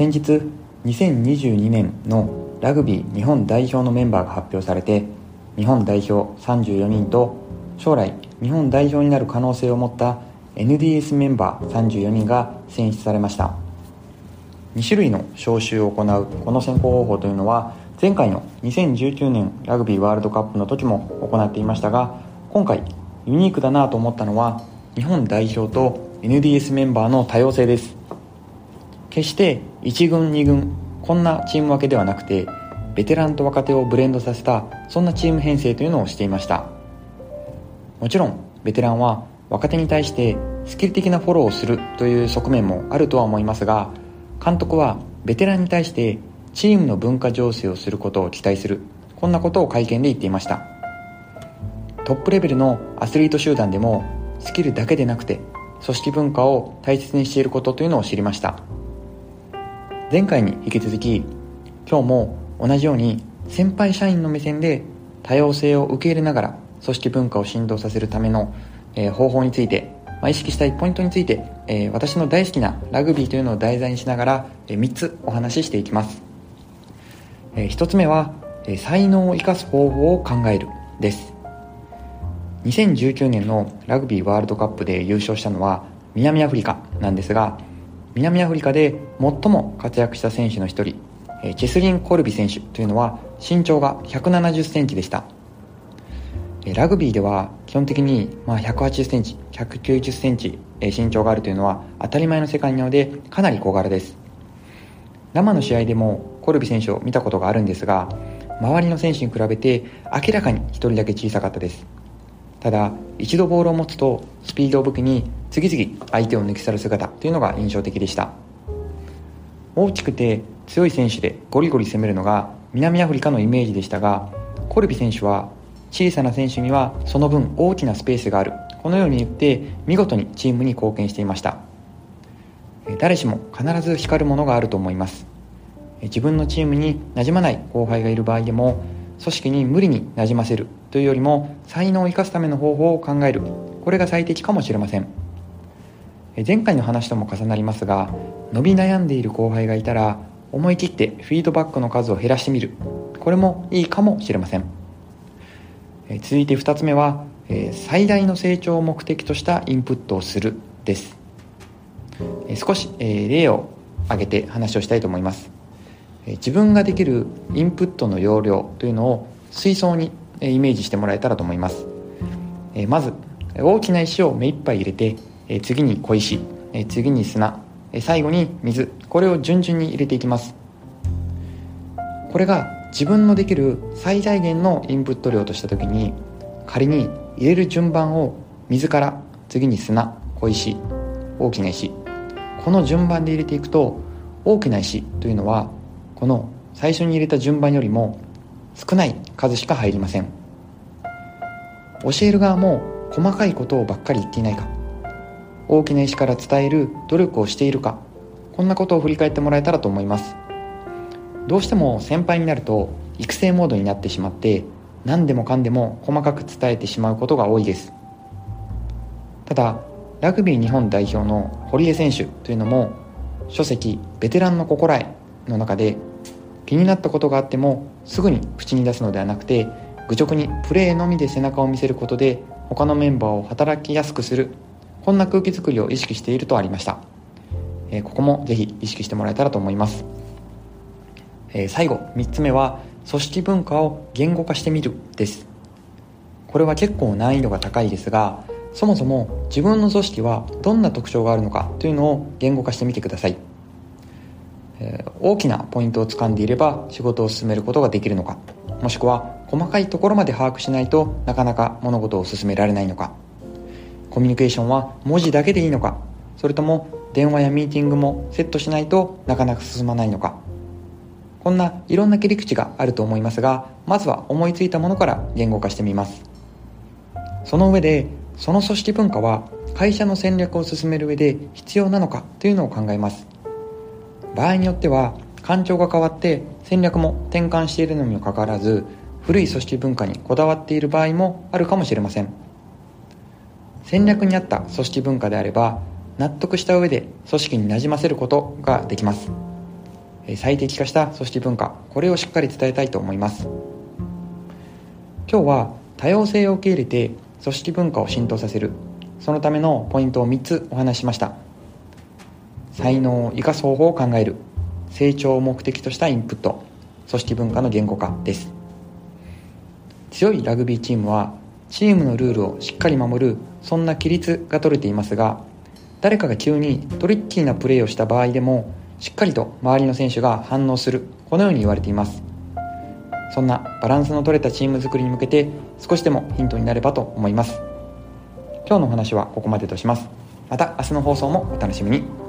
先日2022年のラグビー日本代表のメンバーが発表されて、日本代表34人と将来日本代表になる可能性を持った NDS メンバー34人が選出されました。2種類の招集を行うこの選考方法というのは、前回の2019年ラグビーワールドカップの時も行っていましたが、今回ユニークだなと思ったのは日本代表と NDS メンバーの多様性です。決して1軍2軍こんなチーム分けではなくて、ベテランと若手をブレンドさせた、そんなチーム編成というのをしていました。もちろんベテランは若手に対してスキル的なフォローをするという側面もあるとは思いますが、監督はベテランに対してチームの文化醸成をすることを期待する、こんなことを会見で言っていました。トップレベルのアスリート集団でもスキルだけでなくて組織文化を大切にしていることというのを知りました。前回に引き続き、今日も同じように先輩社員の目線で多様性を受け入れながら組織文化を振動させるための方法について、意識したいポイントについて、私の大好きなラグビーというのを題材にしながら3つお話ししていきます。1つ目は才能を生かす方法を考えるです。2019年のラグビーワールドカップで優勝したのは南アフリカなんですが、南アフリカで最も活躍した選手の一人、チェスリン・コルビ選手というのは身長が170センチでした。ラグビーでは基本的に180センチ、190センチ身長があるというのは当たり前の世界なので、かなり小柄です。生の試合でもコルビ選手を見たことがあるんですが、周りの選手に比べて明らかに1人だけ小さかったです。ただ一度ボールを持つとスピードを武器に次々相手を抜き去る姿というのが印象的でした。大きくて強い選手でゴリゴリ攻めるのが南アフリカのイメージでしたが、コルビ選手は小さな選手にはその分大きなスペースがある、このように言って見事にチームに貢献していました。誰しも必ず光るものがあると思います。自分のチームに馴染まない後輩がいる場合でも、組織に無理に馴染ませるというよりも才能を生かすための方法を考える、これが最適かもしれません。前回の話とも重なりますが、伸び悩んでいる後輩がいたら思い切ってフィードバックの数を減らしてみる、これもいいかもしれません。続いて2つ目は最大の成長を目的としたインプットをするです。少し例を挙げて話をしたいと思います。自分ができるインプットの容量というのを水槽にイメージしてもらえたらと思います。まず大きな石を目いっぱい入れて、次に小石、次に砂、最後に水、これを順々に入れていきます。これが自分のできる最大限のインプット量としたときに、仮に入れる順番を水から、次に砂、小石、大きな石、この順番で入れていくと、大きな石というのはこの最初に入れた順番よりも少ない数しか入りません。教える側も細かいことをばっかり言っていないか、大きな石から伝える努力をしているか、こんなことを振り返ってもらえたらと思います。どうしても先輩になると育成モードになってしまって、何でもかんでも細かく伝えてしまうことが多いです。ただラグビー日本代表の堀江選手というのも、書籍ベテランの心得の中で、気になったことがあってもすぐに口に出すのではなくて、愚直にプレーのみで背中を見せることで他のメンバーを働きやすくする、こんな空気作りを意識しているとありました。ここもぜひ意識してもらえたらと思います。最後3つ目は組織文化を言語化してみるです。これは結構難易度が高いですが、そもそも自分の組織はどんな特徴があるのかというのを言語化してみてください。大きなポイントをつかんでいれば仕事を進めることができるのか、もしくは細かいところまで把握しないとなかなか物事を進められないのか、コミュニケーションは文字だけでいいのか、それとも電話やミーティングもセットしないとなかなか進まないのか、こんないろんな切り口があると思いますが、まずは思いついたものから言語化してみます。その上で、その組織文化は会社の戦略を進める上で必要なのかというのを考えます。場合によっては環境が変わって戦略も転換しているのにもかかわらず、古い組織文化にこだわっている場合もあるかもしれません。戦略に合った組織文化であれば、納得した上で組織になじませることができます。最適化した組織文化、これをしっかり伝えたいと思います。今日は多様性を受け入れて組織文化を浸透させる、そのためのポイントを3つお話ししました。才能を生かす方法を考える、成長を目的としたインプット、組織文化の言語化です。強いラグビーチームはチームのルールをしっかり守る、そんな規律が取れていますが、誰かが急にトリッキーなプレーをした場合でもしっかりと周りの選手が反応する、このように言われています。そんなバランスの取れたチーム作りに向けて少しでもヒントになればと思います。今日のお話はここまでとします。また明日の放送もお楽しみに。